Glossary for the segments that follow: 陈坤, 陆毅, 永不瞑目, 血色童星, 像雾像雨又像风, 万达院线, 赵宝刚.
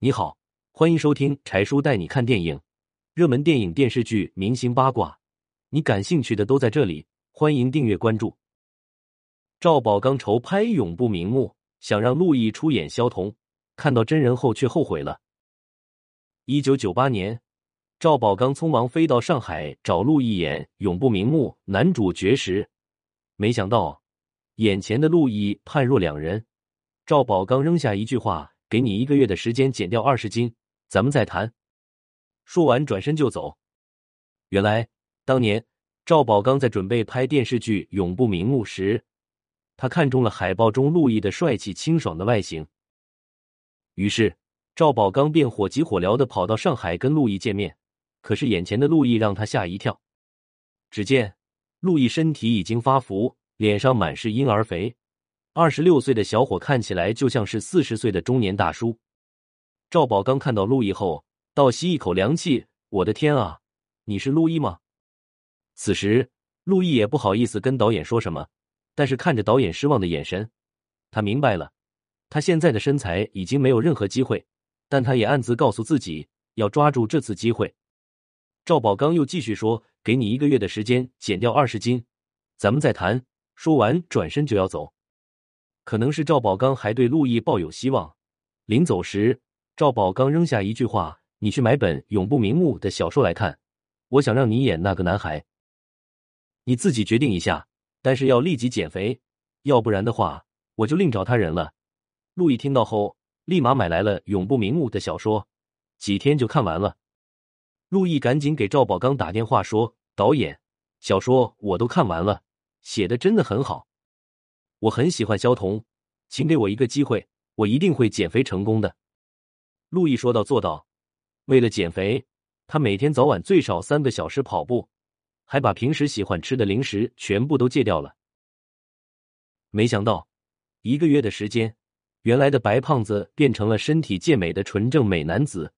你好，欢迎收听柴叔带你看电影，热门电影、电视剧、明星八卦，你感兴趣的都在这里，欢迎订阅关注。赵宝刚筹拍《永不瞑目》，想让陆毅出演萧童，看到真人后却后悔了。1998年，赵宝刚匆忙飞到上海找陆毅演《永不瞑目》男主角时，没想到眼前的陆毅判若两人。赵宝刚扔下一句话：“给你1个月的时间减掉20斤。”咱们再谈。说完转身就走。原来当年赵宝刚在准备拍电视剧《永不瞑目》时，他看中了海报中陆毅的帅气清爽的外形。于是赵宝刚便火急火燎地跑到上海跟陆毅见面，可是眼前的陆毅让他吓一跳。只见陆毅身体已经发福，脸上满是婴儿肥，26岁的小伙看起来就像是40岁的中年大叔。赵宝刚看到陆毅后，倒吸一口凉气，我的天啊，你是陆毅吗？此时，陆毅也不好意思跟导演说什么，但是看着导演失望的眼神，他明白了，他现在的身材已经没有任何机会，但他也暗自告诉自己，要抓住这次机会。赵宝刚又继续说，给你1个月的时间减掉20斤，咱们再谈。说完转身就要走。可能是赵宝刚还对陆毅抱有希望，临走时，赵宝刚扔下一句话：“你去买本《永不瞑目》的小说来看，我想让你演那个男孩，你自己决定一下，但是要立即减肥，要不然的话，我就另找他人了。”陆毅听到后，立马买来了《永不瞑目》的小说，几天就看完了。陆毅赶紧给赵宝刚打电话说：“导演，小说我都看完了，写的真的很好，我很喜欢萧童，请给我一个机会，我一定会减肥成功的。”陆毅说到做到，为了减肥，他每天早晚最少3个小时跑步，还把平时喜欢吃的零食全部都戒掉了。没想到，1个月的时间，原来的白胖子变成了身体健美的纯正美男子。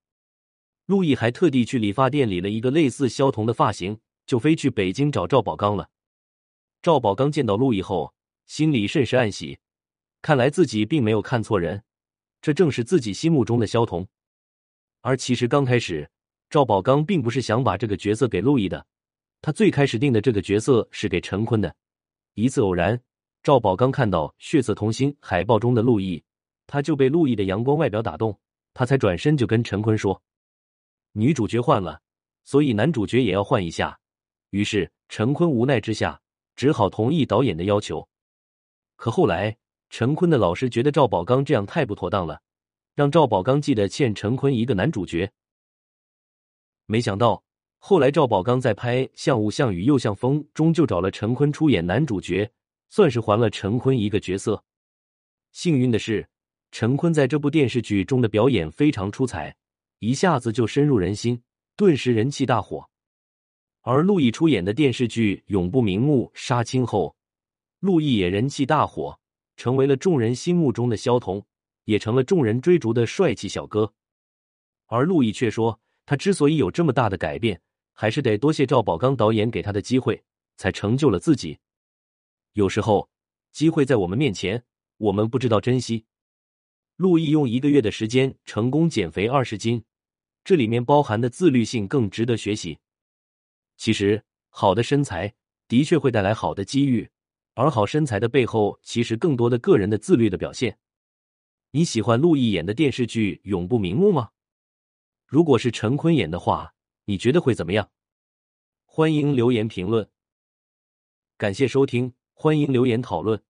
陆毅还特地去理发店理了一个类似萧童的发型，就飞去北京找赵宝刚了。赵宝刚见到陆毅后，心里甚是暗喜，看来自己并没有看错人。这正是自己心目中的萧童。而其实刚开始，赵宝刚并不是想把这个角色给陆毅的，他最开始定的这个角色是给陈坤的。一次偶然，赵宝刚看到《血色童星》海报中的陆毅，他就被陆毅的阳光外表打动，他才转身就跟陈坤说：“女主角换了，所以男主角也要换一下。”于是陈坤无奈之下，只好同意导演的要求。可后来陈坤的老师觉得赵宝刚这样太不妥当了，让赵宝刚记得欠陈坤一个男主角。没想到后来赵宝刚在拍《像雾像雨又像风》中就找了陈坤出演男主角，算是还了陈坤一个角色。幸运的是，陈坤在这部电视剧中的表演非常出彩，一下子就深入人心，顿时人气大火。而陆毅出演的电视剧《永不瞑目》杀青后，陆毅也人气大火，成为了众人心目中的萧童，也成了众人追逐的帅气小哥。而陆毅却说，他之所以有这么大的改变，还是得多谢赵宝刚导演给他的机会，才成就了自己。有时候机会在我们面前，我们不知道珍惜。陆毅用1个月的时间成功减肥20斤，这里面包含的自律性更值得学习。其实好的身材的确会带来好的机遇，而好身材的背后，其实更多的个人的自律的表现。你喜欢陆毅演的电视剧《永不瞑目》吗？如果是陈坤演的话，你觉得会怎么样？欢迎留言评论。感谢收听，欢迎留言讨论。